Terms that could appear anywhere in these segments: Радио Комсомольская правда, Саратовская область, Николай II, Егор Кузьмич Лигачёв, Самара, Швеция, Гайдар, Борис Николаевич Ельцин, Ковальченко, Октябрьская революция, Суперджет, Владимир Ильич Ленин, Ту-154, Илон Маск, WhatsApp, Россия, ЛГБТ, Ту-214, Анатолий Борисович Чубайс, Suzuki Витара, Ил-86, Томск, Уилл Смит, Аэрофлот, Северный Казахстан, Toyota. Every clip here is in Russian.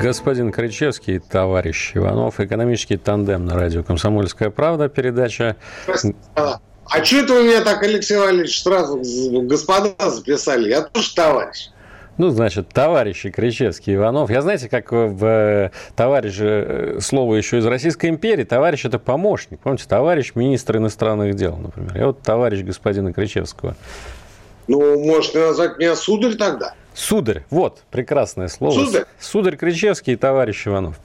Господин Кричевский, товарищ Иванов, экономический тандем на радио «Комсомольская правда», передача... А что это вы меня так, Алексей Валерьевич, сразу господа записали? Я тоже товарищ. Ну, значит, товарищи Кричевский, Иванов. Я, знаете, как в товарищ, слово еще из Российской империи, товарищ – это помощник. Помните, товарищ министр иностранных дел, например. Я вот товарищ господина Кричевского. Ну, может, назвать меня сударь тогда? Сударь. Вот, прекрасное слово. Сударь. Сударь Кричевский и товарищ Иванов.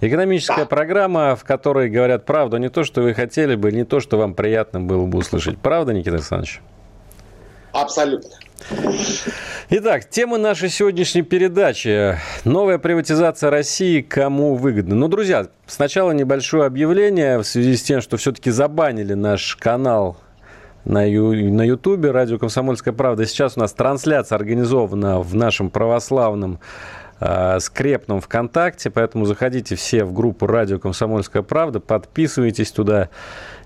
Экономическая программа, в которой говорят правду, не то, что вы хотели бы, не то, что вам приятно было бы услышать. Правда, Никита Александрович? Абсолютно. Итак, тема нашей сегодняшней передачи. Новая приватизация России. Кому выгодно? Ну, друзья, сначала небольшое объявление в связи с тем, что все-таки забанили наш канал на Ютубе «Радио Комсомольская правда». Сейчас у нас трансляция организована в нашем православном скрепном ВКонтакте, поэтому заходите все в группу «Радио Комсомольская правда», подписывайтесь туда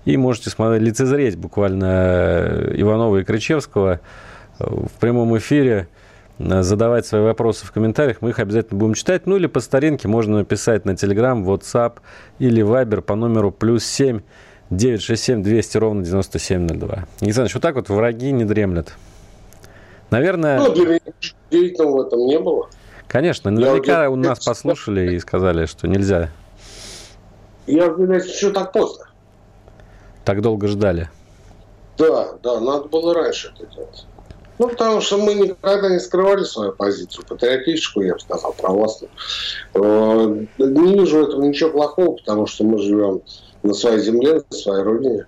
и можете смотреть, лицезреть буквально Иванова и Кричевского в прямом эфире, задавать свои вопросы в комментариях, мы их обязательно будем читать. Ну или по старинке можно написать на Телеграм, WhatsApp или Вайбер по номеру +7 967 200 9702. Александрович, вот так вот враги не дремлят. Наверное... Ну, для меня удивительного в этом не было. Конечно, наверняка у нас послушали и сказали, что нельзя. Я удивляюсь, что так поздно. Так долго ждали. Да, надо было раньше это делать. Ну, потому что мы никогда не скрывали свою позицию, патриотическую, я бы сказал, православную. Не вижу в этом ничего плохого, потому что мы живем на своей земле, на своей родине.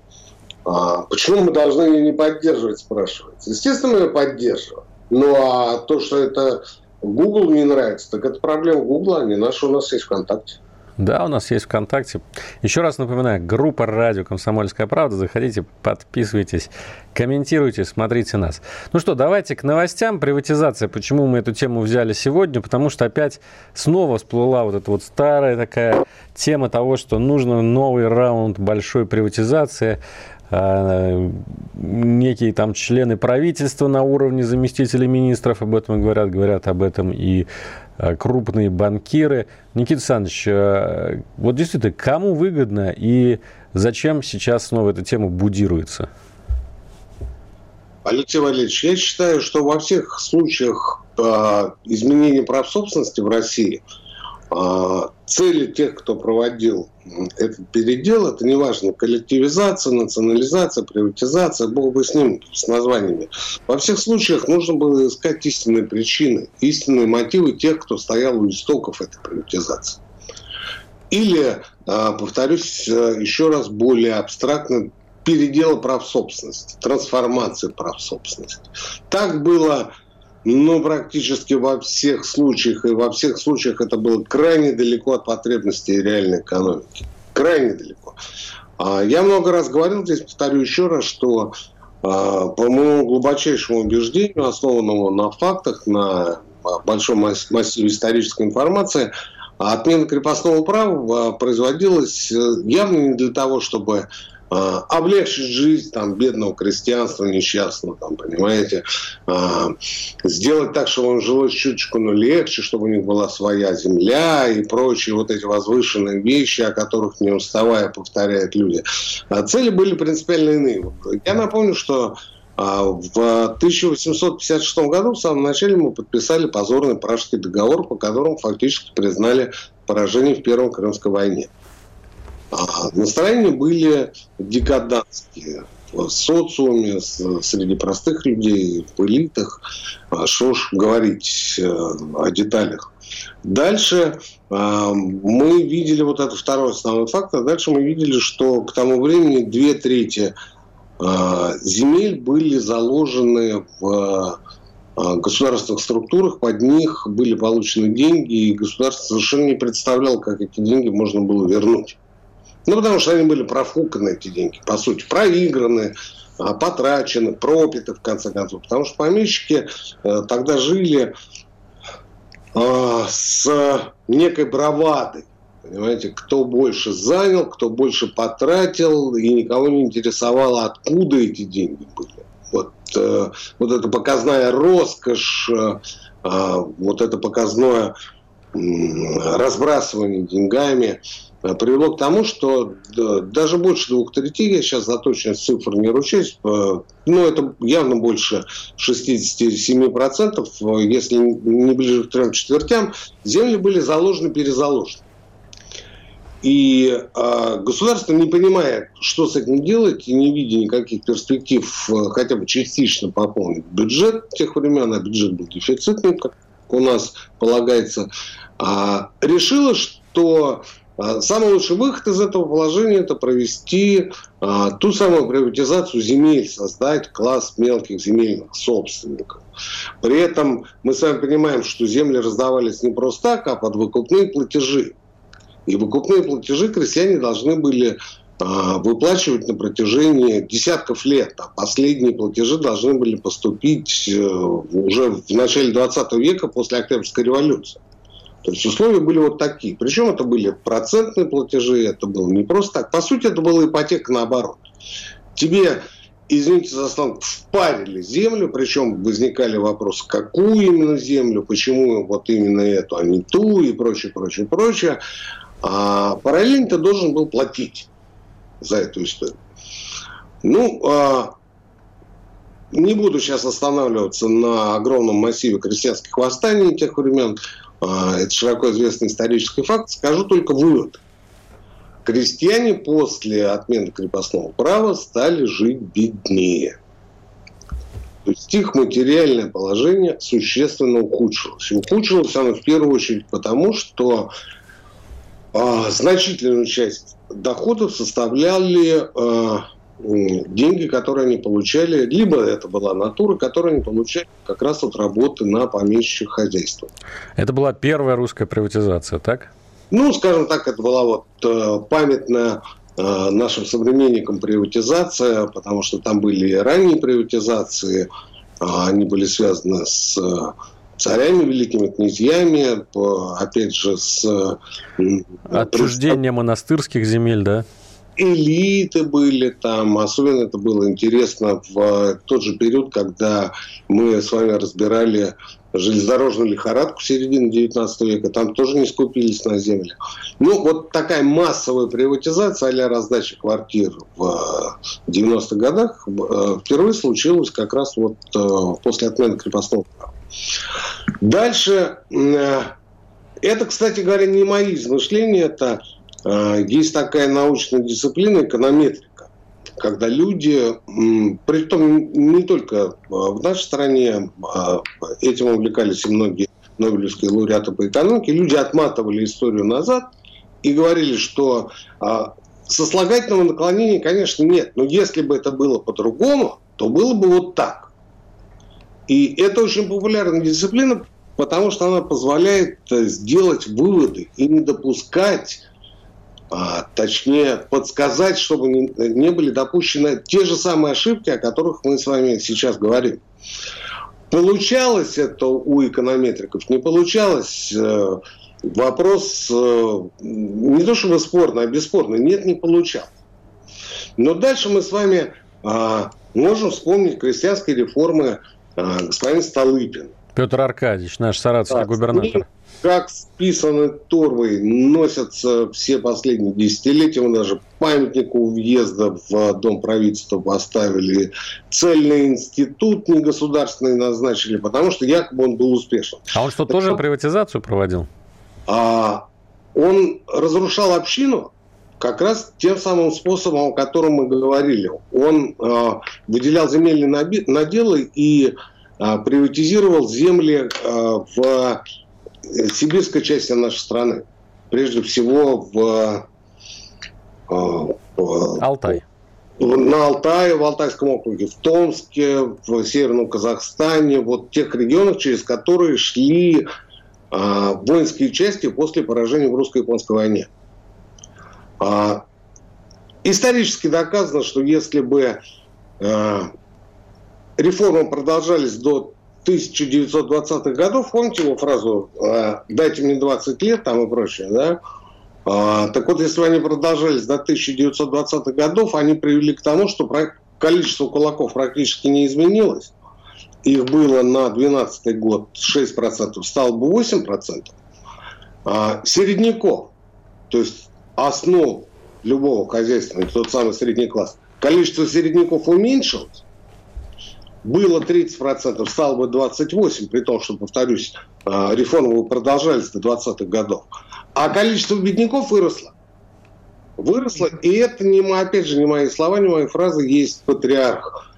Почему мы должны ее не поддерживать, спрашивается. Естественно, мы ее поддерживаем. Ну, а то, что это Google не нравится, так это проблема Google, а не наша. У нас есть ВКонтакте. Да, у нас есть ВКонтакте. Еще раз напоминаю, группа «Радио Комсомольская правда». Заходите, подписывайтесь, комментируйте, смотрите нас. Ну что, давайте к новостям. Приватизация. Почему мы эту тему взяли сегодня? Потому что опять снова всплыла вот эта вот старая такая тема того, что нужно новый раунд большой приватизации. Некие там члены правительства на уровне заместителей министров об этом говорят об этом и крупные банкиры. Никита Александрович, вот действительно, кому выгодно и зачем сейчас снова эта тема будируется? Алексей Валерьевич, я считаю, что во всех случаях изменения прав собственности в России цели тех, кто проводил этот передел, это неважно, коллективизация, национализация, приватизация, бог бы с ним, с названиями. Во всех случаях нужно было искать истинные причины, истинные мотивы тех, кто стоял у истоков этой приватизации. Или, повторюсь еще раз, более абстрактно, передела прав собственности, трансформация прав собственности. Так было... Но практически во всех случаях, и во всех случаях это было крайне далеко от потребностей реальной экономики. Крайне далеко. Я много раз говорил, здесь повторю еще раз, что по моему глубочайшему убеждению, основанному на фактах, на большом массиве исторической информации, отмена крепостного права производилась явно не для того, чтобы... облегчить жизнь там, бедного крестьянства, несчастного, там, понимаете, сделать так, чтобы он жилось чуточку, но легче, чтобы у них была своя земля и прочие вот эти возвышенные вещи, о которых не уставая повторяют люди. Цели были принципиально иные. Я напомню, что в 1856 году в самом начале мы подписали позорный Пражский договор, по которому фактически признали поражение в Первой Крымской войне. Настроения были декадантские в социуме, среди простых людей, в элитах. Что ж говорить о деталях. Дальше мы видели вот это второй основной фактор. Дальше мы видели, что к тому времени 2/3 земель были заложены в государственных структурах, под них были получены деньги, и государство совершенно не представляло, как эти деньги можно было вернуть. Ну, потому что они были профуканы, эти деньги, по сути, проиграны, потрачены, пропиты, в конце концов. Потому что помещики тогда жили с некой бравадой. Понимаете, кто больше занял, кто больше потратил, и никого не интересовало, откуда эти деньги были. Вот эта показная роскошь, вот это показное разбрасывание деньгами привело к тому, что даже больше 2/3, я сейчас за точность цифр не ручаюсь, но это явно больше 67%, если не ближе к 3/4, земли были заложены-перезаложены. И государство, не понимая, что с этим делать, и не видя никаких перспектив хотя бы частично пополнить бюджет тех времен, а бюджет был дефицитный, как у нас полагается, решило, что самый лучший выход из этого положения – это провести ту самую приватизацию земель, создать класс мелких земельных собственников. При этом мы с вами понимаем, что земли раздавались не просто так, а под выкупные платежи. И выкупные платежи крестьяне должны были выплачивать на протяжении десятков лет. А последние платежи должны были поступить уже в начале 20 века после Октябрьской революции. То есть условия были вот такие. Причем это были процентные платежи, это было не просто так. По сути, это была ипотека наоборот. Тебе, извините за сленг, впарили землю, причем возникали вопросы, какую именно землю, почему вот именно эту, а не ту и прочее. А параллельно ты должен был платить за эту историю. Не буду сейчас останавливаться на огромном массиве крестьянских восстаний тех времен. Это широко известный исторический факт. Скажу только вывод. Крестьяне после отмены крепостного права стали жить беднее. То есть их материальное положение существенно ухудшилось. И ухудшилось оно в первую очередь потому, что значительную часть доходов составляли деньги, которые они получали, либо это была натура, которую они получали как раз от работы на помещичьих хозяйствах. Это была первая русская приватизация, так? Скажем так, это была памятная нашим современникам приватизация, потому что там были и ранние приватизации, они были связаны с царями, великими князьями, опять же, с отчуждением монастырских земель, да? Элиты были там. Особенно это было интересно в тот же период, когда мы с вами разбирали железнодорожную лихорадку середины 19 века. Там тоже не скупились на землю. Такая массовая приватизация а-ля раздача квартир в 90-х годах впервые случилась как раз после отмены крепостного права. Дальше. Это, кстати говоря, не мои измышления. Это есть такая научная дисциплина эконометрика, когда люди, притом не только в нашей стране, этим увлекались и многие нобелевские лауреаты по экономике, люди отматывали историю назад и говорили, что сослагательного наклонения, конечно, нет, но если бы это было по-другому, то было бы вот так. И это очень популярная дисциплина, потому что она позволяет сделать выводы и не допускать, точнее, подсказать, чтобы не были допущены те же самые ошибки, о которых мы с вами сейчас говорим. Получалось это у эконометриков, не получалось. Вопрос не то чтобы спорный, а бесспорный. Нет, не получалось. Но дальше мы с вами можем вспомнить крестьянские реформы господина Столыпина. Петр Аркадьевич, наш саратовский губернатор. Как списаны торбой носятся все последние десятилетия. Мы даже памятнику въезда в Дом правительства поставили. Цельный институт негосударственный назначили, потому что якобы он был успешен. А он что, тоже приватизацию проводил? Он разрушал общину как раз тем самым способом, о котором мы говорили. Он выделял земельные наделы и приватизировал земли в сибирской части нашей страны. Прежде всего Алтай. На Алтае, в Алтайском округе, в Томске, в Северном Казахстане. Вот тех регионах, через которые шли воинские части после поражения в Русско-японской войне. Исторически доказано, что если бы реформы продолжались до 1920-х годов, помните его фразу «дайте мне 20 лет» там и прочее, да? Так вот, если бы они продолжались до 1920-х годов, они привели к тому, что количество кулаков практически не изменилось. Их было на 2012 год 6%, стало бы 8%. Середняков, то есть основ любого хозяйства, тот самый средний класс, количество середняков уменьшилось. Было 30%, стало бы 28%, при том, что, повторюсь, реформы продолжались до 20-х годов. А количество бедняков выросло. Выросло, и это, не, опять же, не мои слова, не мои фразы, есть патриарх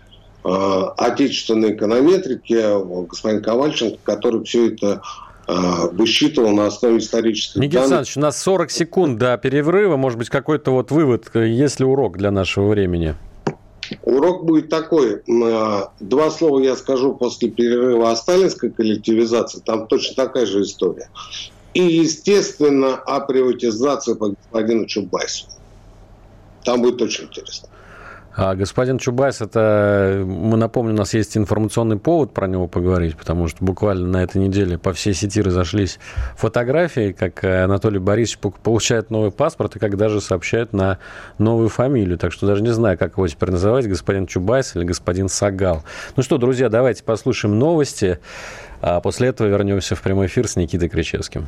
отечественной эконометрики, господин Ковальченко, который все это высчитывал на основе исторических данных. Никита Александрович, у нас 40 секунд до перерыва, может быть, какой-то вот вывод, есть ли урок для нашего времени? Урок будет такой. Два слова я скажу после перерыва о сталинской коллективизации. Там точно такая же история. И, естественно, о приватизации по господину Чубайсу. Там будет очень интересно. А господин Чубайс, это, мы напомним, у нас есть информационный повод про него поговорить, потому что буквально на этой неделе по всей сети разошлись фотографии, как Анатолий Борисович получает новый паспорт и как даже сообщает на новую фамилию. Так что даже не знаю, как его теперь называть, господин Чубайс или господин Сагал. Ну что, друзья, давайте послушаем новости, а после этого вернемся в прямой эфир с Никитой Кричевским.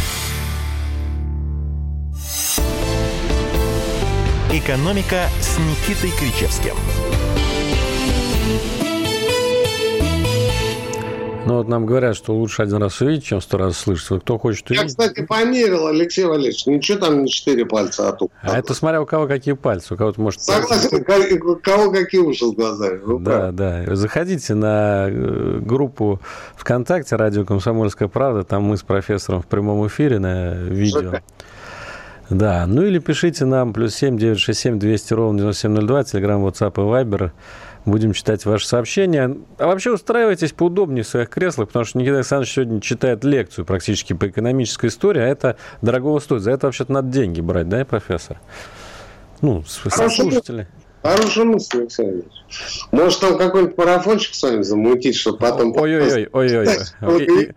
«Экономика» с Никитой Кричевским. Ну вот нам говорят, что лучше один раз увидеть, чем 100 раз слышать. Кто хочет увидеть... Я, кстати, померил, Алексей Валерьевич, ничего там не 4 пальца, а тут. А это смотря у кого какие пальцы, у кого-то может... Согласен, у кого какие уши в глазах. Да, да. Заходите на группу ВКонтакте «Радио Комсомольская правда». Там мы с профессором в прямом эфире на видео. Да, ну или пишите нам +7 967 200 9702, Телеграм, WhatsApp и Вайбер. Будем читать ваши сообщения. А вообще устраивайтесь поудобнее в своих креслах, потому что Никита Александрович сегодня читает лекцию практически по экономической истории, а это дорогого стоит. За это вообще-то надо деньги брать, да, профессор? Ну, слушатели. Хорошая мысль, Александр Ильич. Может, там какой-нибудь марафончик с вами замутить, чтобы потом... Ой-ой-ой.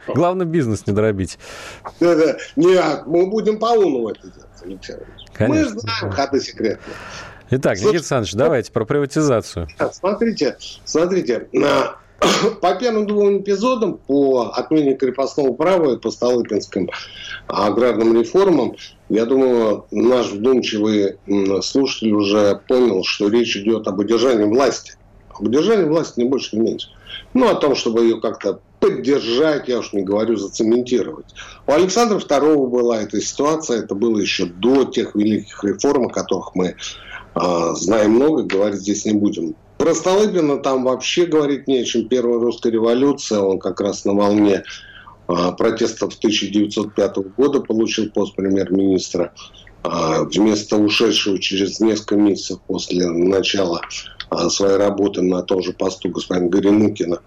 Главное, бизнес не дробить. Да-да. Нет, мы будем по уму это делать, Александр Ильич. Конечно. Мы знаем ходы секретные. Итак, Никита Александрович, давайте про приватизацию. Смотрите. По первым двум эпизодам, по отмене крепостного права и по столыпинским аграрным реформам, я думаю, наш вдумчивый слушатель уже понял, что речь идет об удержании власти. Об удержании власти не больше, не меньше. Ну, о том, чтобы ее как-то поддержать, я уж не говорю, зацементировать. У Александра II была эта ситуация, это было еще до тех великих реформ, о которых мы знаем много, говорить здесь не будем. Про Столыпина там вообще говорить не о чем. Первая русская революция, он как раз на волне протестов 1905 года получил пост премьер-министра вместо ушедшего через несколько месяцев после начала своей работы на том же посту господина Горемыкина.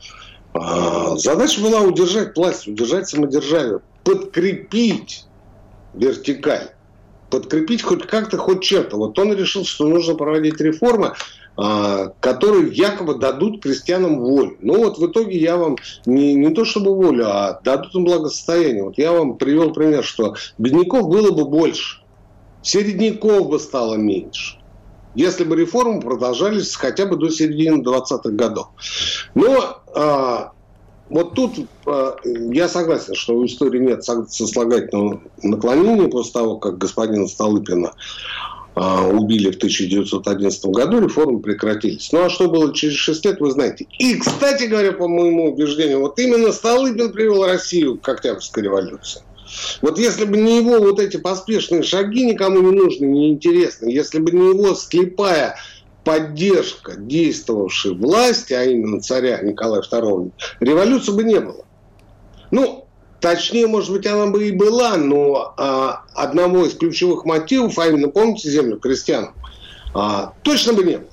Задача была удержать власть, удержать самодержавие, подкрепить вертикаль, подкрепить хоть как-то, хоть чем-то. Вот он решил, что нужно проводить реформы, которые якобы дадут крестьянам волю. Ну вот в итоге я вам не то чтобы волю, а дадут им благосостояние. Вот я вам привел пример, что бедняков было бы больше, середняков бы стало меньше, если бы реформы продолжались хотя бы до середины 20-х годов. Но вот тут я согласен, что у истории нет сослагательного наклонения после того, как господина Столыпина убили в 1911 году, реформы прекратились. Ну, а что было через 6 лет, вы знаете. И, кстати говоря, по моему убеждению, вот именно Столыпин привел Россию к Октябрьской революции. Вот если бы не его вот эти поспешные шаги, никому не нужны, неинтересны, если бы не его слепая поддержка действовавшей власти, а именно царя Николая II, революции бы не было. Ну, точнее, может быть, она бы и была, но одного из ключевых мотивов, а именно, помните, землю крестьянам, точно бы не было.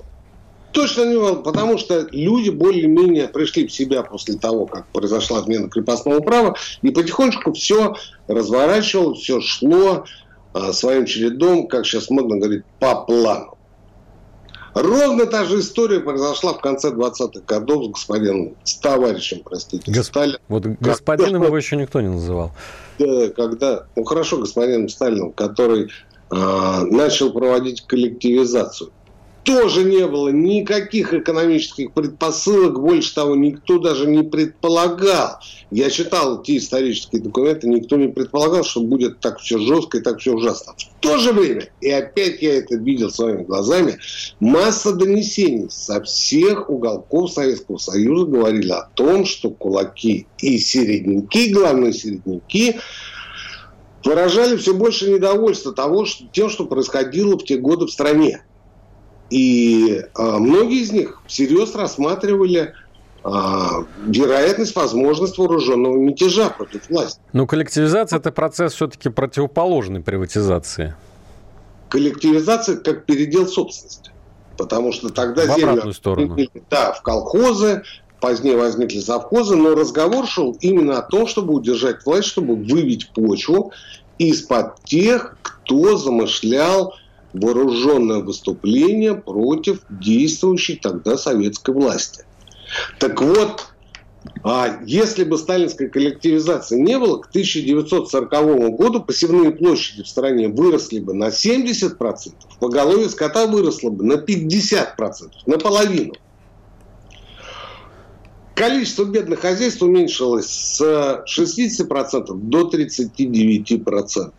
Точно не было, потому что люди более-менее пришли в себя после того, как произошла отмена крепостного права, и потихонечку все разворачивалось, все шло своим чередом, как сейчас модно говорить, по плану. Ровно та же история произошла в конце 20-х годов с господином, с товарищем, простите, Сталином. Вот господином его еще никто не называл. Когда, ну хорошо, господином Сталином, который начал проводить коллективизацию. Тоже не было никаких экономических предпосылок, больше того, никто даже не предполагал. Я читал эти исторические документы, никто не предполагал, что будет так все жестко и так все ужасно. В то же время, и опять я это видел своими глазами, масса донесений со всех уголков Советского Союза говорили о том, что кулаки и середняки, главные середняки, выражали все больше недовольства тем, что происходило в те годы в стране. И многие из них всерьез рассматривали вероятность, возможность вооруженного мятежа против власти. Но коллективизация – это процесс все-таки противоположный приватизации. Коллективизация как передел собственности. Потому что тогда землю отделили, да, в колхозы, позднее возникли совхозы, но разговор шел именно о том, чтобы удержать власть, чтобы выбить почву из-под тех, кто замышлял вооруженное выступление против действующей тогда советской власти. Так вот, если бы сталинской коллективизации не было, к 1940 году посевные площади в стране выросли бы на 70%, поголовье скота выросло бы на 50%, наполовину. Количество бедных хозяйств уменьшилось с 60% до 39%.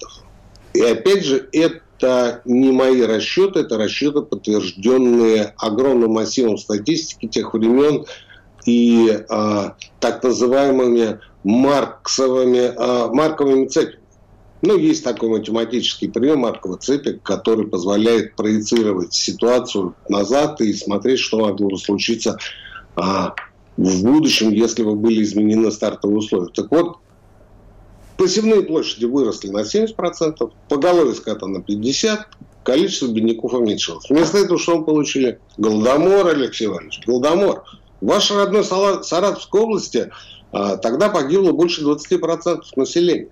И опять же, это не мои расчеты, это расчеты, подтвержденные огромным массивом статистики тех времен и так называемыми марковыми цепями. Ну, есть такой математический прием марковой цепи, который позволяет проецировать ситуацию назад и смотреть, что могло бы случиться в будущем, если бы были изменены стартовые условия. Так вот, посевные площади выросли на 70%, поголовье скота на 50%, количество бедняков уменьшилось. Вместо этого что мы получили? Голодомор, Алексей Иванович, голодомор. В вашей родной Саратовской области тогда погибло больше 20% населения.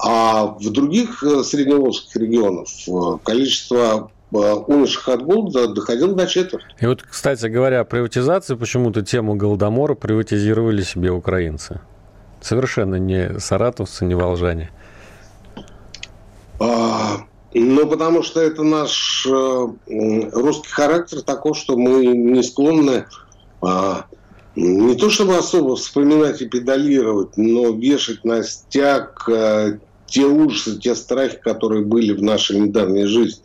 А в других средневолжских регионах количество умерших от голода доходило до четверти. И вот, кстати говоря, о приватизации, почему-то тему голодомора приватизировали себе украинцы. Совершенно не саратовцы, не волжане. Ну, потому что это наш русский характер такой, что мы не склонны не то чтобы особо вспоминать и педалировать, но вешать на стяг те ужасы, те страхи, которые были в нашей недавней жизни.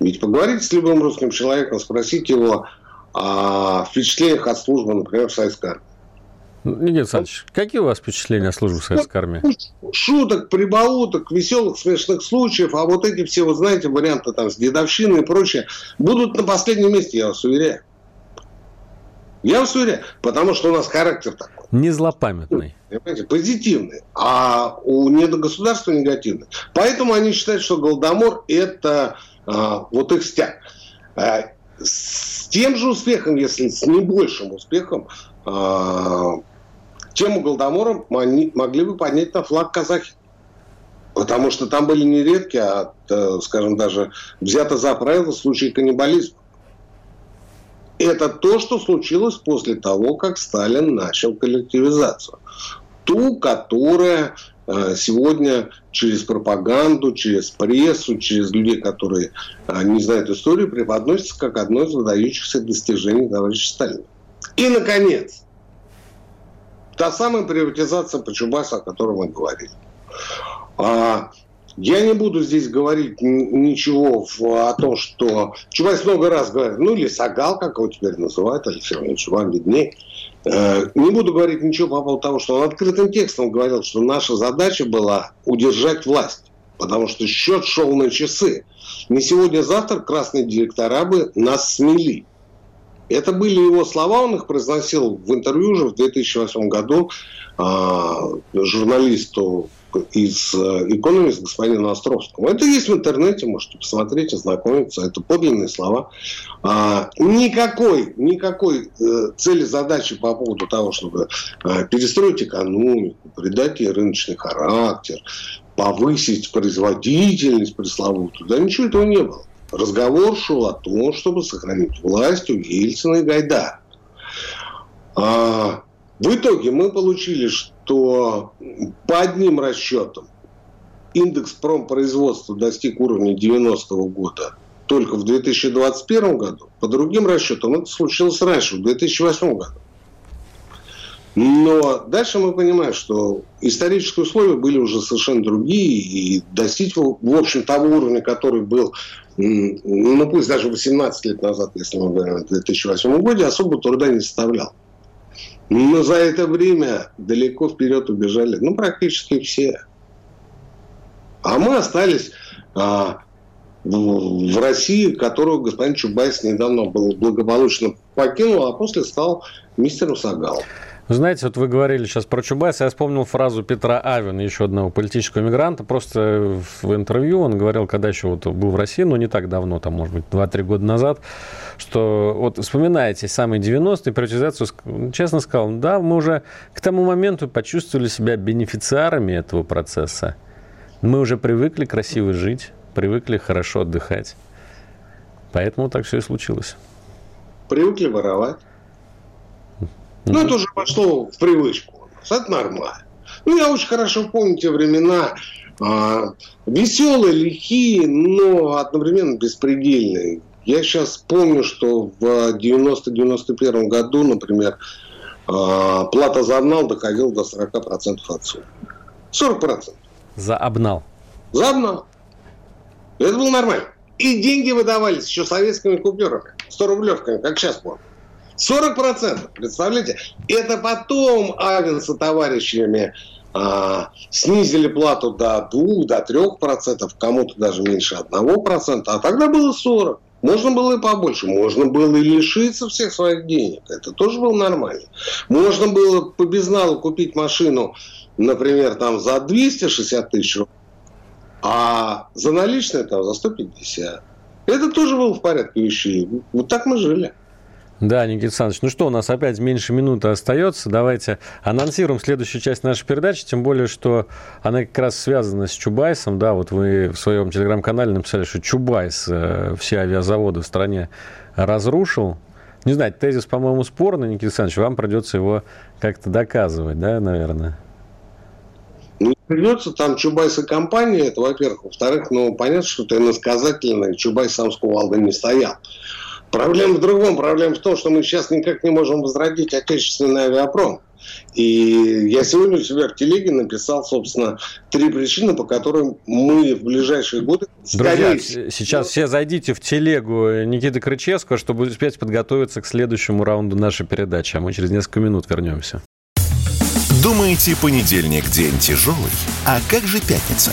Ведь поговорите с любым русским человеком, спросите его о впечатлениях от службы, например, в Советской армии. Никита Александрович, какие у вас впечатления о службе в Советской армии? Шуток, прибауток, веселых, смешных случаев, а вот эти все, вы знаете, варианты там с дедовщиной и прочее, будут на последнем месте, я вас уверяю. Я вас уверяю, потому что у нас характер такой. Не злопамятный. Понимаете, позитивный, а у недогосударства негативный. Поэтому они считают, что голодомор – это вот их стяг. С тем же успехом, если с не большим успехом, тему голодомора могли бы поднять на флаг казахи. Потому что там были не редкие, а, скажем, даже взято за правило случаи каннибализма. Это то, что случилось после того, как Сталин начал коллективизацию. Ту, которая сегодня через пропаганду, через прессу, через людей, которые не знают историю, преподносится как одно из выдающихся достижений товарища Сталина. И, наконец, та самая приватизация по Чубайсу, о которой мы говорили. Я не буду здесь говорить ничего о том, что Чубайс много раз говорит, ну или Сагал, как его теперь называют, Алексей Иванович, вам виднее. Не буду говорить ничего по поводу того, что он открытым текстом говорил, что наша задача была удержать власть. потому что счет шел на часы. Не сегодня-завтра красные директора бы нас смели. Это были его слова, он их произносил в интервью уже в 2008 году журналисту из «Экономист» господину Островскому. Это есть в интернете, можете посмотреть, ознакомиться. Это подлинные слова. Никакой цели, задачи по поводу того, чтобы перестроить экономику, придать ей рыночный характер, повысить производительность пресловутую, да ничего этого не было. Разговор шел о том, чтобы сохранить власть у Ельцина и Гайдара. В итоге мы получили, что по одним расчетам индекс промпроизводства достиг уровня 90-го года только в 2021 году. По другим расчетам это случилось раньше, в 2008 году. Но дальше мы понимаем, что исторические условия были уже совершенно другие, и достичь, в общем, того уровня, который был, ну пусть даже 18 лет назад, если мы говорим о 2008 году, особо труда не составлял. Но за это время далеко вперед убежали, ну, практически все. А мы остались в России, которую господин Чубайс недавно был благополучно покинул, а после стал мистером Сагалом. Знаете, вот вы говорили сейчас про Чубайса, я вспомнил фразу Петра Авена, еще одного политического мигранта, просто в интервью он говорил, когда еще вот был в России, но не так давно, там, может быть, 2-3 года назад, что вот вспоминаете самые 90-е, приватизацию, честно сказал, да, мы уже к тому моменту почувствовали себя бенефициарами этого процесса. Мы уже привыкли красиво жить, привыкли хорошо отдыхать. Поэтому так все и случилось. Привыкли воровать. Ну, это уже пошло в привычку у нас. Это нормально. Ну, я очень хорошо помню те времена. Веселые, лихие, но одновременно беспредельные. Я сейчас помню, что в 90-91 году, например, плата за обнал доходила до 40% от суммы. 40%. За обнал? За обнал. Это было нормально. И деньги выдавались еще советскими купюрами. 100-рублевками, как сейчас помню. 40%, представляете? Это потом Авен со товарищами снизили плату до 2, до 3%, кому-то даже меньше 1%, а тогда было 40%. Можно было и побольше, можно было и лишиться всех своих денег, это тоже было нормально. Можно было по безналу купить машину, например, там за 260 тысяч рублей, а за наличные там за 150. Это тоже было в порядке вещей. Вот так мы жили. Да, Никита Александрович, ну что, у нас опять меньше минуты остается. Давайте анонсируем следующую часть нашей передачи, тем более, что она как раз связана с Чубайсом. Да, вот вы в своем телеграм-канале написали, что Чубайс все авиазаводы в стране разрушил. Не знаю, тезис, по-моему, спорный, Никита Александрович, вам придется его как-то доказывать, да, наверное? Не придется, там Чубайс и компания, это, во-первых. Во-вторых, ну, понятно, что это иносказательное, Чубайс сам с кувалдой не стоял. Проблема в другом. Проблема в том, что мы сейчас никак не можем возродить отечественный авиапром. И я сегодня у себя в телеге написал, собственно, 3 причины, по которым мы в ближайшие годы... Друзья, сейчас все зайдите в телегу Никиты Кричевского, чтобы успеть подготовиться к следующему раунду нашей передачи. А мы через несколько минут вернемся. Думаете, понедельник день тяжелый? А как же пятница?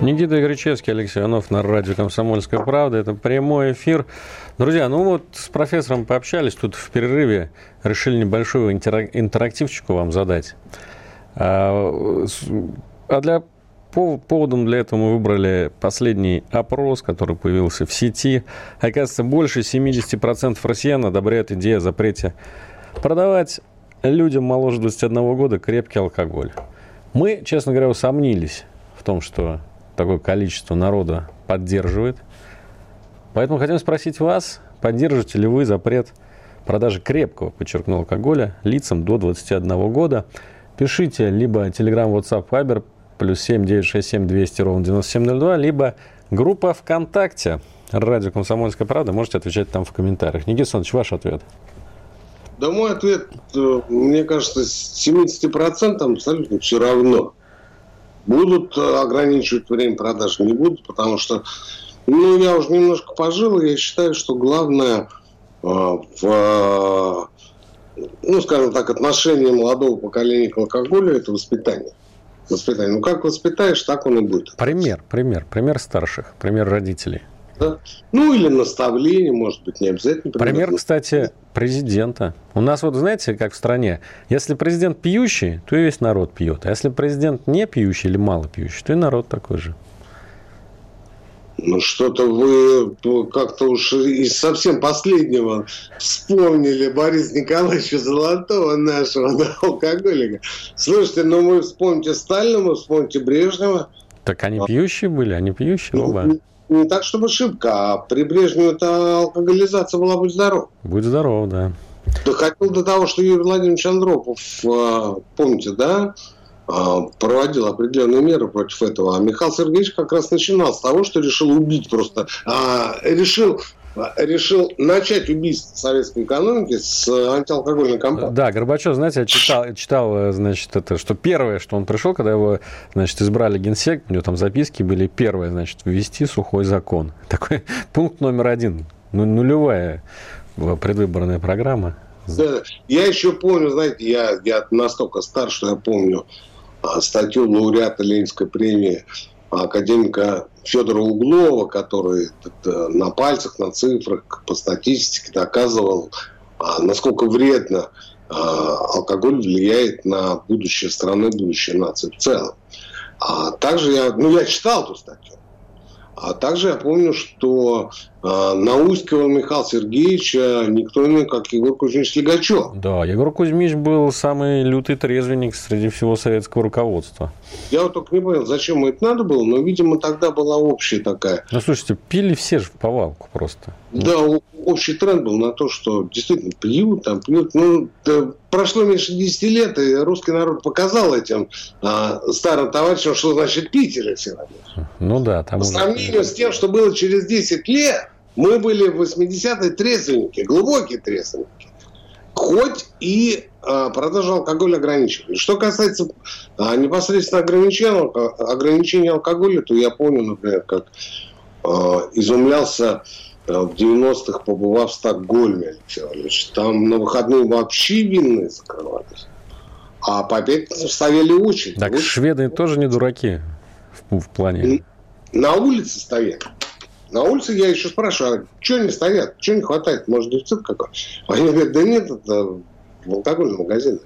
Никита Кричевский, Алексей Иванов на радио «Комсомольская правда». Это прямой эфир. Друзья, ну вот с профессором пообщались тут в перерыве. Решили небольшую интерактивчику вам задать. А для поводом для этого мы выбрали последний опрос, который появился в сети. Оказывается, больше 70% россиян одобряют идею о запрете продавать людям моложе 21 года крепкий алкоголь. Мы, честно говоря, усомнились в том, что... такое количество народа поддерживает. Поэтому хотим спросить вас, поддержите ли вы запрет продажи крепкого, подчеркну, алкоголя лицам до 21 года. Пишите либо Telegram, WhatsApp, Viber +7 967 200 9702, либо группа ВКонтакте «Радио Комсомольская правда». Можете отвечать там в комментариях. Никита Александрович, ваш ответ. Да мой ответ, мне кажется, 70% абсолютно все равно. Будут ограничивать время продаж, не будут, потому что, ну, я уже немножко пожил, и я считаю, что главное в, ну, скажем так, отношении молодого поколения к алкоголю – это воспитание. Воспитание. Ну, как воспитаешь, так он и будет. Пример старших, пример родителей. Да. Ну, или наставление, может быть, не обязательно. Пример, кстати, президента. У нас вот, знаете, как в стране, если президент пьющий, то и весь народ пьет. А если президент не пьющий или мало пьющий, то и народ такой же. Ну, что-то вы как-то уж из совсем последнего вспомнили Бориса Николаевича Золотого, нашего алкоголика. Слушайте, ну вы вспомните Сталина, вы вспомните Брежнева. Так они пьющие были, они пьющие оба. Не так, чтобы шибко, а при Брежневе-то алкоголизация была «Будь здоров». «Будь здоров», да. Доходил до того, что Юрий Владимирович Андропов, помните, да, проводил определенные меры против этого. А Михаил Сергеевич как раз начинал с того, что решил убить просто. Решил начать убийство советской экономики с антиалкогольной кампании. Да, Горбачев, знаете, я читал, значит, это, что первое, что он пришел, когда его, значит, избрали генсек, у него там записки были, первое, значит, ввести сухой закон. Такой пункт номер один. Нулевая предвыборная программа. Да, я еще помню, знаете, я настолько стар, что я помню статью лауреата Ленинской премии академика Федора Углова, который на пальцах, на цифрах, по статистике доказывал, насколько вредно алкоголь влияет на будущее страны, будущее нации в целом. А также я читал эту статью. А также я помню, что наускивал Михаила Сергеевича никто иной, как Егор Кузьмич Лигачёв. Да, Егор Кузьмич был самый лютый трезвенник среди всего советского руководства. Я вот только не понял, зачем это надо было, но, видимо, тогда была общая такая... Ну, слушайте, пили все же в повалку просто. Да, общий тренд был на то, что действительно пьют. Ну, прошло меньше 10 лет, и русский народ показал этим старым товарищам, что значит пить или все. Ну да. Там по сравнению с тем, что было через 10 лет, мы были в 80-е трезвенники, глубокие трезвенники. Хоть и продажу алкоголя ограничивали. Что касается непосредственно ограничения алкоголя, то я помню, например, как изумлялся в 90-х, побывав в Стокгольме, Алексей Иванович. Там на выходные вообще винные закрывались. А по пятницам стояли очередь. Так шведы тоже не дураки в плане. На улице стоят. На улице я еще спрашиваю, а что они стоят? Чего не хватает? Может, дефицит какой-то? Они говорят, да нет, это в алкогольном магазине.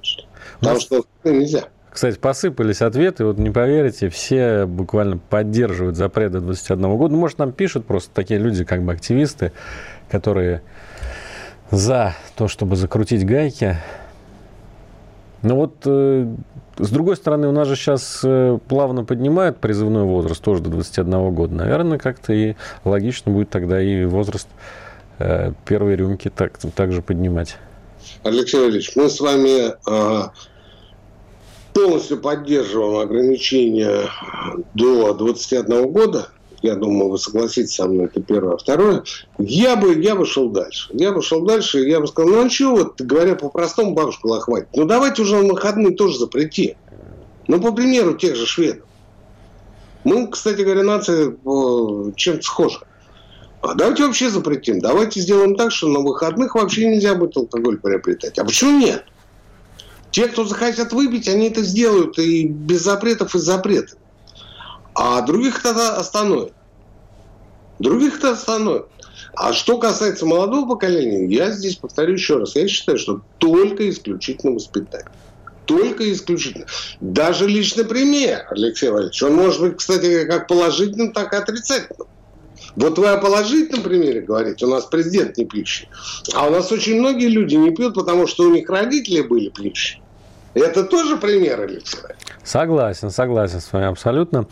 Потому что нельзя. Кстати, посыпались ответы, вот не поверите, все буквально поддерживают запрет до 21 года. Ну, может, нам пишут просто такие люди, как бы активисты, которые за то, чтобы закрутить гайки. Но вот, с другой стороны, у нас же сейчас плавно поднимают призывной возраст тоже до 21 года. Наверное, как-то и логично будет тогда и возраст первой рюмки также поднимать. Алексей Валерьевич, мы с вами... полностью поддерживаем ограничения до 21 года. Я думаю, вы согласитесь со мной, это первое. Второе, я бы шел дальше. Я бы сказал, ну а что, вот, говоря по-простому, бабушку лохватить? Ну давайте уже на выходные тоже запрети. Ну, по примеру тех же шведов. Мы, кстати говоря, нация чем-то схожи. А давайте вообще запретим. Давайте сделаем так, что на выходных вообще нельзя будет алкоголь приобретать. А почему нет? Те, кто захотят выпить, они это сделают и без запретов, и запретов. А других тогда остановят. А что касается молодого поколения, я здесь повторю еще раз. Я считаю, что только исключительно воспитание. Только исключительно. Даже личный пример, Алексей Валерьевич, он может быть, кстати, как положительным, так и отрицательным. Вот вы о положительном примере говорите, у нас президент не пьющий. А у нас очень многие люди не пьют, потому что у них родители были пьющие. Это тоже пример, Алексей? Согласен с вами абсолютно.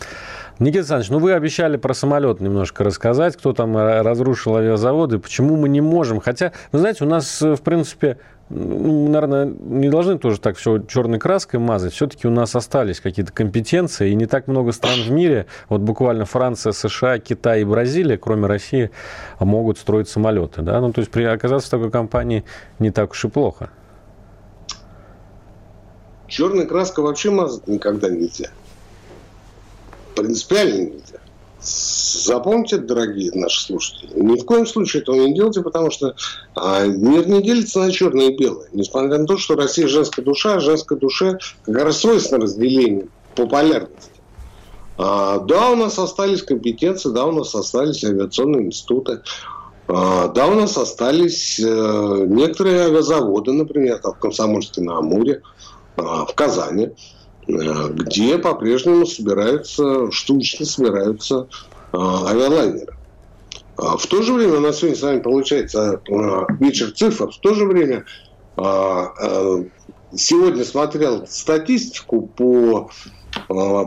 Никита Александрович, ну вы обещали про самолет немножко рассказать, кто там разрушил авиазаводы, почему мы не можем. Хотя, вы знаете, у нас, в принципе, ну, наверное, не должны тоже так все черной краской мазать. Все-таки у нас остались какие-то компетенции, и не так много стран в мире, вот буквально Франция, США, Китай и Бразилия, кроме России, могут строить самолеты. Да? Ну, то есть оказаться в такой компании не так уж и плохо. Черной краской вообще мазать никогда нельзя. Принципиально нельзя. Запомните, дорогие наши слушатели, ни в коем случае этого не делайте, потому что мир не делится на черное и белое. Несмотря на то, что Россия женская душа, а женская душа как раз свойственно разделению по полярности. Да, у нас остались компетенции, да, у нас остались авиационные институты, да, у нас остались некоторые авиазаводы, например, там, в Комсомольске-на-Амуре, в Казани, где по-прежнему собираются авиалайнеры. В то же время, у нас сегодня с вами получается вечер цифр, в то же время сегодня смотрел статистику по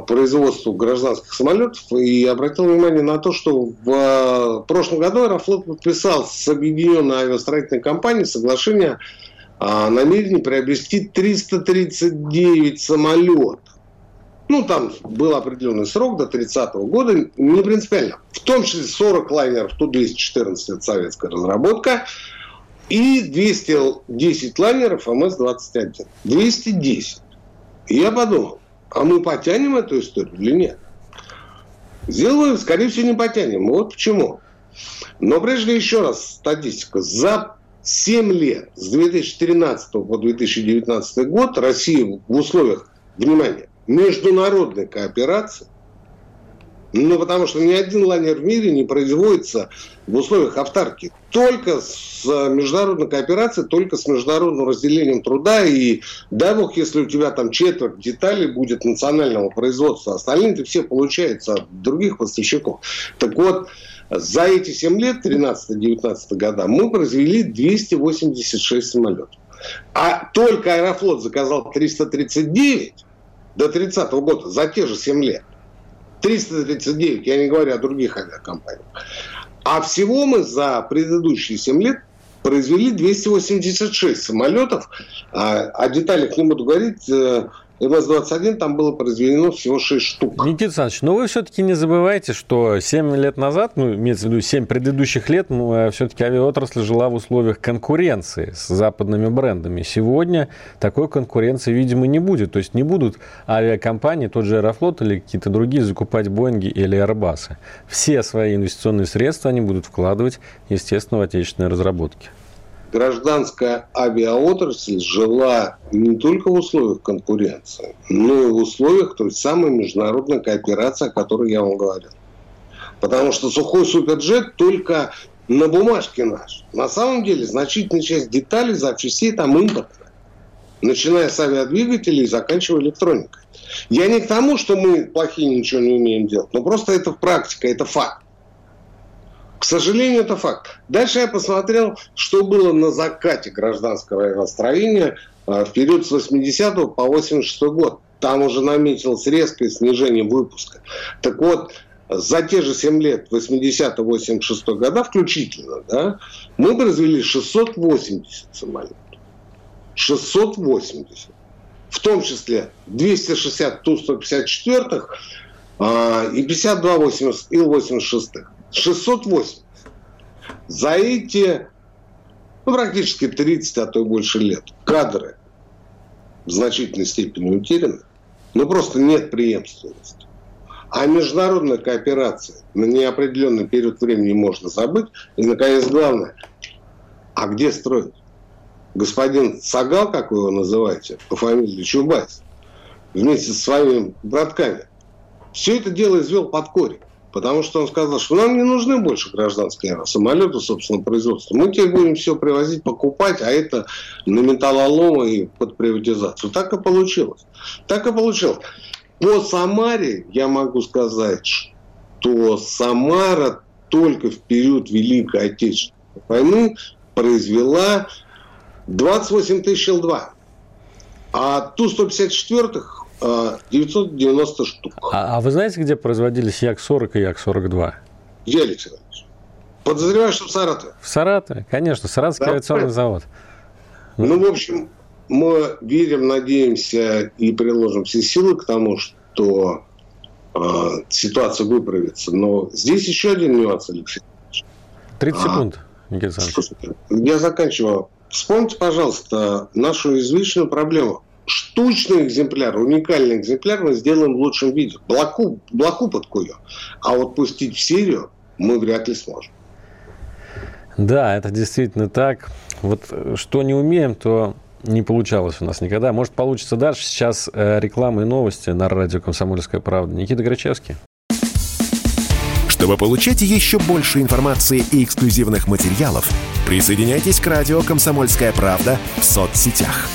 производству гражданских самолетов и обратил внимание на то, что в прошлом году Аэрофлот подписал с объединенной авиастроительной компанией соглашение намерены приобрести 339 самолетов. Ну, там был определенный срок до 30 года, не принципиально. В том числе 40 лайнеров Ту-214, это советская разработка, и 210 лайнеров МС-21. 210. И я подумал, а мы потянем эту историю или нет? Сделаем, скорее всего, не потянем. Вот почему. Но прежде еще раз статистика. За 7 лет, с 2013 по 2019 год, Россия в условиях, внимание, международной кооперации, ну, потому что ни один лайнер в мире не производится в условиях автарки, только с международной кооперацией, только с международным разделением труда, и дай бог, если у тебя там четверть деталей будет национального производства, остальные-то все получаются от других поставщиков. Так вот, за эти 7 лет, 13-19 года, мы произвели 286 самолетов. А только Аэрофлот заказал 339 до 30 года, за те же 7 лет. 339, я не говорю о других авиакомпаниях. А всего мы за предыдущие 7 лет произвели 286 самолетов. О деталях не буду говорить. МС-21 там было произведено всего 6 штук. Никита Александрович, но вы все-таки не забывайте, что 7 лет назад, ну, имеется в виду 7 предыдущих лет, ну, все-таки авиаотрасль жила в условиях конкуренции с западными брендами. Сегодня такой конкуренции, видимо, не будет. То есть не будут авиакомпании, тот же Аэрофлот или какие-то другие, закупать Боинги или Airbus. Все свои инвестиционные средства они будут вкладывать, естественно, в отечественные разработки. Гражданская авиаотрасль жила не только в условиях конкуренции, но и в условиях той самой международной кооперации, о которой я вам говорил. Потому что сухой суперджет только на бумажке наш. На самом деле значительная часть деталей, запчастей там импортная. Начиная с авиадвигателей и заканчивая электроникой. Я не к тому, что мы плохие ничего не умеем делать, но просто это практика, это факт. К сожалению, это факт. Дальше я посмотрел, что было на закате гражданского авиастроения в период с 80 по 86 год. Там уже наметилось резкое снижение выпуска. Так вот, за те же 7 лет, 80-86 года включительно, да, мы произвели 680 самолетов. 680. В том числе 260 Ту-154 и 52 Ил-86-х. 680. За эти, ну, практически 30, а то и больше лет, кадры в значительной степени утеряны. Ну, просто нет преемственности. А международная кооперация на неопределенный период времени можно забыть. И, наконец, главное, а где строить? Господин Сагал, как вы его называете, по фамилии Чубайс, вместе со своими братками, все это дело извел под корень. Потому что он сказал, что нам не нужны больше гражданские самолеты собственного производства. Мы тебе будем все привозить, покупать, а это на металлоломы и под приватизацию. Так и получилось. Так и получилось. По Самаре я могу сказать, что Самара только в период Великой Отечественной войны произвела 28 тысяч Л-2. А Ту-154-х 990 штук. А вы знаете, где производились Як-40 и Як-42? Где, Алексей Иванович? Подозреваю, что в Саратове. В Саратове, конечно. Саратовский авиационный завод. Ну, в общем, мы верим, надеемся и приложим все силы к тому, что ситуация выправится. Но здесь еще один нюанс, Алексей. 30 секунд, Никита Александрович. Я заканчиваю. Вспомните, пожалуйста, нашу извечную проблему. Штучный экземпляр, уникальный экземпляр мы сделаем в лучшем виде. Блоку под кую. А вот пустить в серию мы вряд ли сможем. Да, это действительно так. Вот что не умеем, то не получалось у нас никогда. Может, получится дальше. Сейчас реклама и новости на радио «Комсомольская правда». Никита Кричевский. Чтобы получать еще больше информации и эксклюзивных материалов, присоединяйтесь к радио «Комсомольская правда» в соцсетях.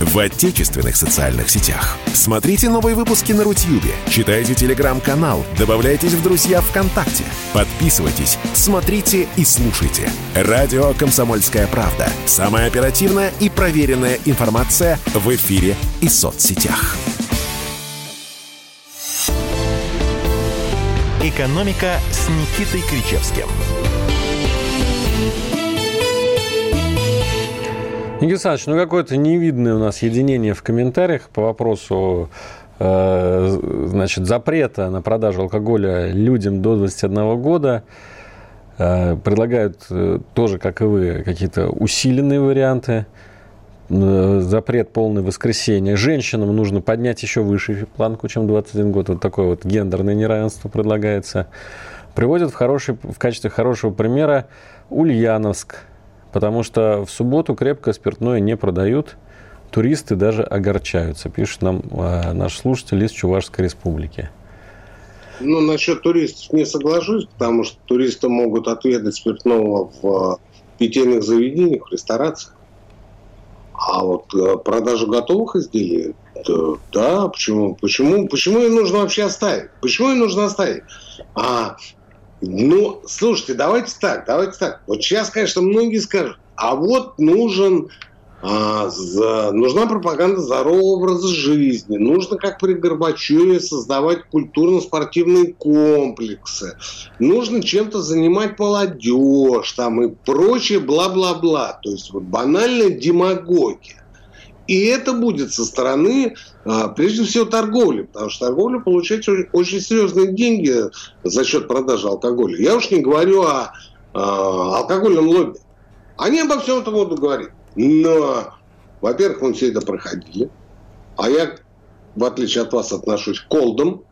В отечественных социальных сетях. Смотрите новые выпуски на Рутьюбе, читайте телеграм-канал, добавляйтесь в друзья ВКонтакте, подписывайтесь, смотрите и слушайте. Радио «Комсомольская правда». Самая оперативная и проверенная информация в эфире и соцсетях. «Экономика» с Никитой Кричевским. Никита Александрович, какое-то невидное у нас единение в комментариях по вопросу запрета на продажу алкоголя людям до 21 года. Предлагают тоже, как и вы, какие-то усиленные варианты. Запрет полный в воскресенье. Женщинам нужно поднять еще выше планку, чем 21 год. Вот такое вот гендерное неравенство предлагается. Приводят в качестве хорошего примера Ульяновск. Потому что в субботу крепкое спиртное не продают. Туристы даже огорчаются, пишет нам наш слушатель из Чувашской республики. Ну, насчет туристов не соглашусь, потому что туристы могут отведать спиртного в питейных заведениях, в ресторациях. А вот продажу готовых изделий, да, почему ее нужно вообще оставить? Почему ее нужно оставить? Ну, слушайте, давайте так. Вот сейчас, конечно, многие скажут, а вот нужна пропаганда здорового образа жизни, нужно, как при Горбачеве, создавать культурно-спортивные комплексы, нужно чем-то занимать молодежь там, и прочее бла-бла-бла. То есть вот банальная демагогия. И это будет со стороны, прежде всего, торговли. Потому что торговля получает очень серьезные деньги за счет продажи алкоголя. Я уж не говорю о алкогольном лобби. Они обо всем этом будут говорить. Но, во-первых, мы все это проходили. А я, в отличие от вас, отношусь к олдам.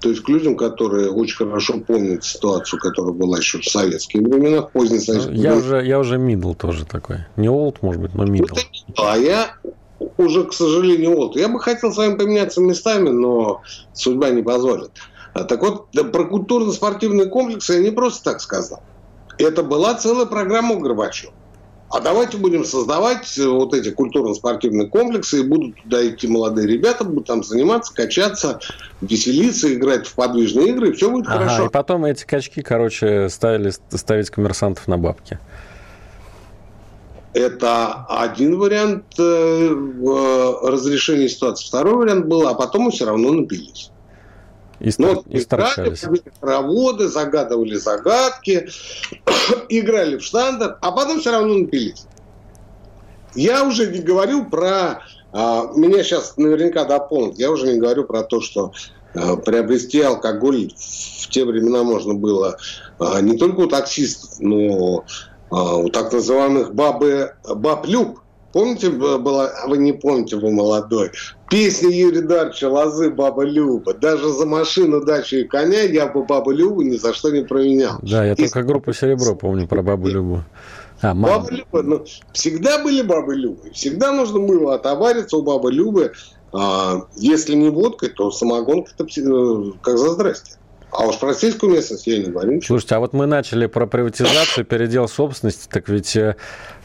То есть к людям, которые очень хорошо помнят ситуацию, которая была еще в советские времена, в поздние советские времена. Я уже мидл тоже такой. Не олд, может быть, но мидл. А я... уже, к сожалению, вот. Я бы хотел с вами поменяться местами, но судьба не позволит. Так вот, про культурно-спортивные комплексы я не просто так сказал. Это была целая программа у Горбачева. А давайте будем создавать вот эти культурно-спортивные комплексы, и будут туда идти молодые ребята, будут там заниматься, качаться, веселиться, играть в подвижные игры, и все будет хорошо. И потом эти качки, ставить коммерсантов на бабки. Это один вариант разрешения ситуации. Второй вариант был, а потом мы все равно напились. И старшались. Проводы, загадывали загадки, играли в штандарт, а потом все равно напились. Я уже не говорю про... меня сейчас наверняка дополнят. Я уже не говорю про то, что приобрести алкоголь в те времена можно было не только у таксистов, но... у так называемых баблюб. Помните, была, вы не помните, вы молодой, песня Юрия Дарча «Лозы Баба Люба». Даже за машину, дачу и коня я бы Бабу Любу ни за что не променял. Да, я только группу «Серебро» помню про Бабу Любу. Баба Люба, всегда были Бабы Любы. Всегда нужно было отовариться у Бабы Любы. Если не водкой, то самогонка-то как за здрасте. А уж про сельскую местность я не говорю ничего. Слушайте, а вот мы начали про приватизацию, передел собственности. Так ведь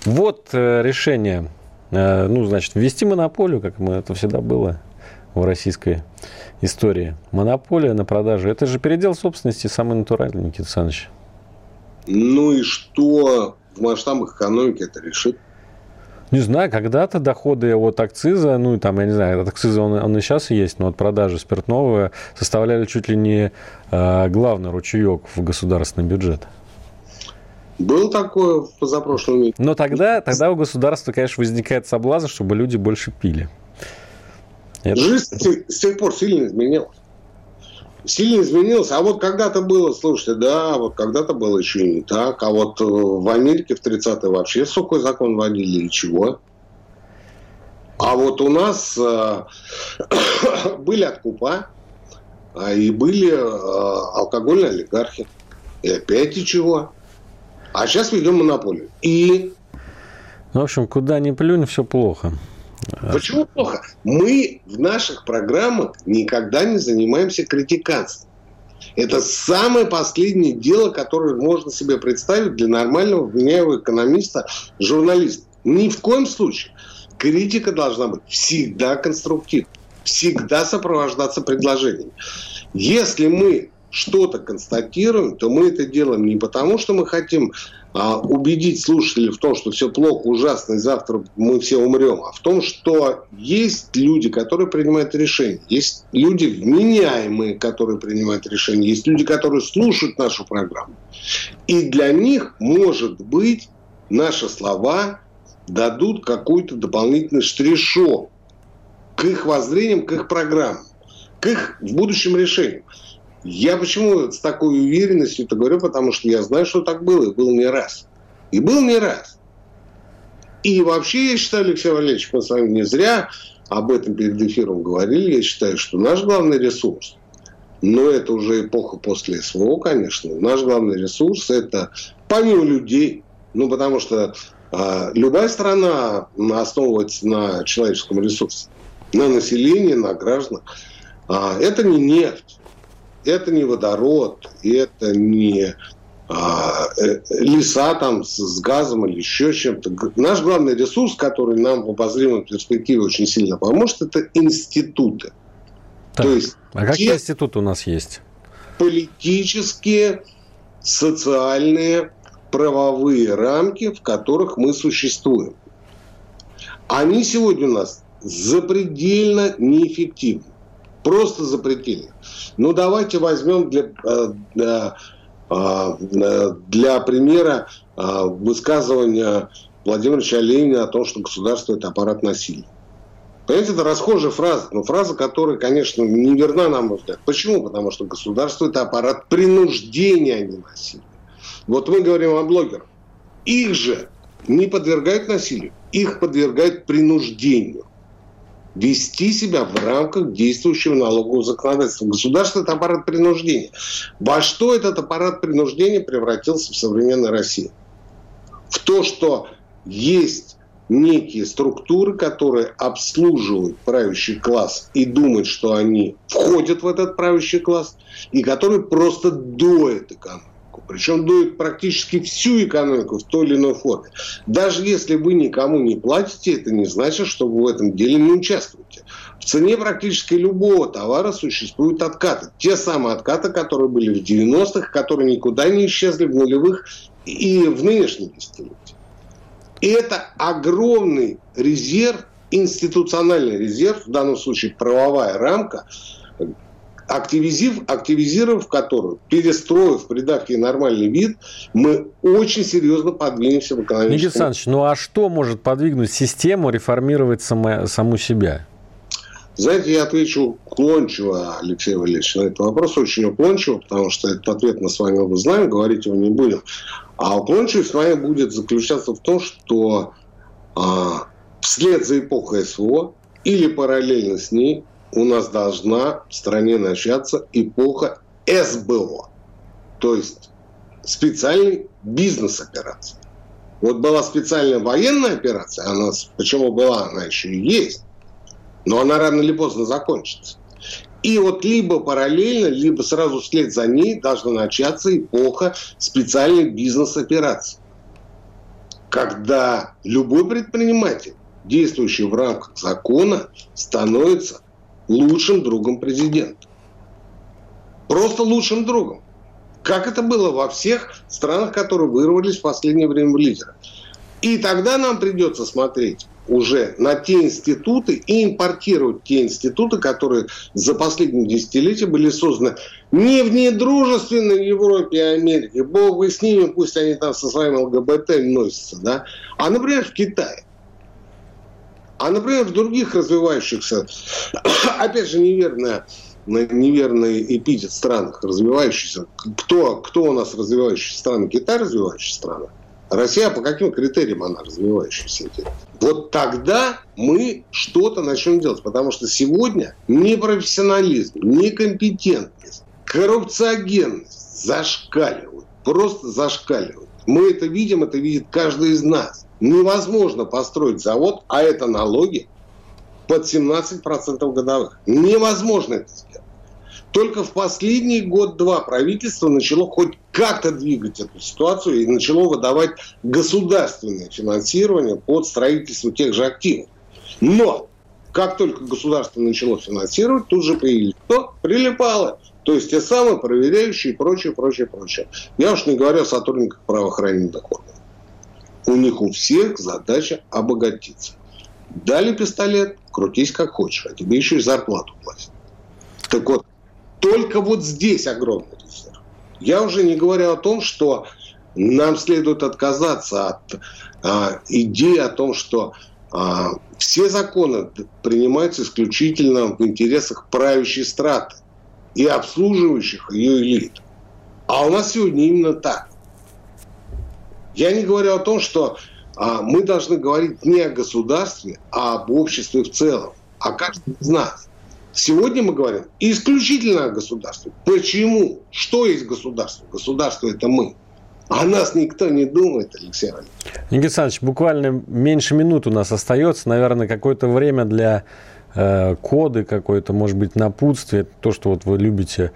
вот решение, ввести монополию, как это всегда было в российской истории. Монополия на продажу. Это же передел собственности самый натуральный, Никита Александрович. Ну и что в масштабах экономики это решит? Не знаю, когда-то доходы от акциза, от акциза он и сейчас есть, но от продажи спиртного составляли чуть ли не главный ручеек в государственный бюджет. Было такое в позапрошлом месяце. Но тогда у государства, конечно, возникает соблазн, чтобы люди больше пили. Жизнь с тех пор сильно изменилась. Сильно изменилась. А вот когда-то было, слушайте, да, вот когда-то было еще и не так. А вот в Америке в 30-е вообще сухой закон вводили или чего. А вот у нас были откупа, и были алкогольные олигархи. И опять и чего. А сейчас ведем монополию. И... В общем, куда ни плюнь, все плохо. Почему плохо? Мы в наших программах никогда не занимаемся критиканством. Это самое последнее дело, которое можно себе представить для нормального, вменяемого экономиста, журналиста. Ни в коем случае. Критика должна быть всегда конструктивной, всегда сопровождаться предложениями. Если мы что-то констатируем, то мы это делаем не потому, что мы хотим убедить слушателей в том, что все плохо, ужасно, и завтра мы все умрем, а в том, что есть люди, которые принимают решения, есть люди вменяемые, которые принимают решения, есть люди, которые слушают нашу программу. И для них, может быть, наши слова дадут какой-то дополнительный штришок к их воззрениям, к их программам, к их будущим решениям. Я почему с такой уверенностью это говорю? Потому что я знаю, что так было, и был не раз. И был не раз. И вообще, я считаю, Алексей Валерьевич, мы с вами не зря об этом перед эфиром говорили. Я считаю, что наш главный ресурс, но это уже эпоха после СВО, конечно, наш главный ресурс – это помимо людей. Ну, потому что любая страна основывается на человеческом ресурсе, на населении, на гражданах. Это не нефть. Это не водород, это не леса там с газом или еще чем-то. Наш главный ресурс, который нам в обозримой перспективе очень сильно поможет, это институты. Так, то есть, а какие институты у нас есть? Политические, социальные, правовые рамки, в которых мы существуем. Они сегодня у нас запредельно неэффективны. Просто запретили. Ну, давайте возьмем для примера высказывания Владимира Ильича Ленина о том, что государство – это аппарат насилия. Понимаете, это расхожая фраза, но фраза, которая, конечно, не верна, на мой взгляд. Почему? Потому что государство – это аппарат принуждения, а не насилия. Вот мы говорим о блогерах. Их же не подвергают насилию, их подвергают принуждению вести себя в рамках действующего налогового законодательства. Государство – это аппарат принуждения. Во что этот аппарат принуждения превратился в современной России? В то, что есть некие структуры, которые обслуживают правящий класс и думают, что они входят в этот правящий класс, и которые просто доят экономику. Причем доят практически всю экономику в той или иной форме. Даже если вы никому не платите, это не значит, что вы в этом деле не участвуете. В цене практически любого товара существуют откаты. Те самые откаты, которые были в 90-х, которые никуда не исчезли в нулевых и в нынешнем десятилетии. И это огромный резерв, институциональный резерв, в данном случае правовая рамка, активизировав которую, перестроив, придав ей нормальный вид, мы очень серьезно подвинемся в экономическом... Никита Александрович, ну а что может подвигнуть систему реформировать саму себя? Знаете, я отвечу уклончиво, Алексей Валерьевич, на этот вопрос очень уклончиво, потому что этот ответ мы с вами оба знаем, говорить его не будем. А уклончивость моя будет заключаться в том, что вслед за эпохой СВО или параллельно с ней у нас должна в стране начаться эпоха СБО, то есть специальной бизнес-операции. Вот была специальная военная операция, она, почему была, она еще и есть, но она рано или поздно закончится. И вот либо параллельно, либо сразу вслед за ней должна начаться эпоха специальной бизнес-операции, когда любой предприниматель, действующий в рамках закона, становится лучшим другом президента. Просто лучшим другом. Как это было во всех странах, которые вырвались в последнее время в лидеры. И тогда нам придется смотреть уже на те институты и импортировать те институты, которые за последние десятилетия были созданы не в недружественной Европе и Америке, бог бы с ними, пусть они там со своим ЛГБТ носятся, да? А, например, в Китае. А, например, в других развивающихся, опять же, неверный эпитет странах развивающихся. Кто у нас развивающиеся страны? Китай развивающаяся страна? Россия по каким критериям она развивающаяся? Вот тогда мы что-то начнем делать. Потому что сегодня непрофессионализм, некомпетентность, коррупциогенность зашкаливают. Просто зашкаливают. Мы это видим, это видит каждый из нас. Невозможно построить завод, а это налоги, под 17% годовых. Невозможно это сделать. Только в последний год-два правительство начало хоть как-то двигать эту ситуацию и начало выдавать государственное финансирование под строительство тех же активов. Но как только государство начало финансировать, тут же появилось то, прилипало. То есть те самые проверяющие и прочее. Я уж не говорю о сотрудниках правоохранительных органов. У них у всех задача обогатиться. Дали пистолет, крутись как хочешь, а тебе еще и зарплату платят. Так вот, только вот здесь огромный резерв. Я уже не говорю о том, что нам следует отказаться от идеи о том, что все законы принимаются исключительно в интересах правящей страты и обслуживающих ее элит. А у нас сегодня именно так. Я не говорю о том, что мы должны говорить не о государстве, а об обществе в целом. О каждом из нас. Сегодня мы говорим исключительно о государстве. Почему? Что есть государство? Государство – это мы. О нас никто не думает, Алексей Иванович. Никита Александрович, буквально меньше минут у нас остается. Наверное, какое-то время для коды, какое-то, может быть, напутствие. То, что вот вы любите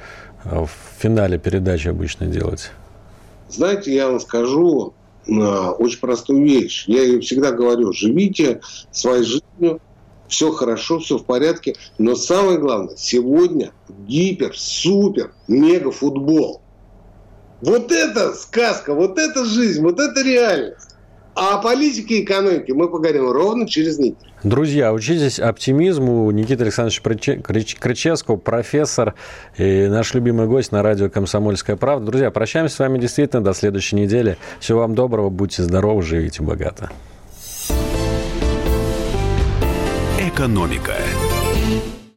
в финале передачи обычно делать. Знаете, я вам скажу очень простую вещь. Я ее всегда говорю. Живите своей жизнью. Все хорошо, все в порядке. Но самое главное, сегодня гипер, супер, мега футбол. Вот это сказка, вот это жизнь, вот это реальность. А о политике и экономике мы поговорим ровно через неделю. Друзья, учитесь оптимизму. Никита Александрович Кричевский, профессор и наш любимый гость на радио «Комсомольская правда». Друзья, прощаемся с вами действительно до следующей недели. Всего вам доброго, будьте здоровы, живите богато. Экономика.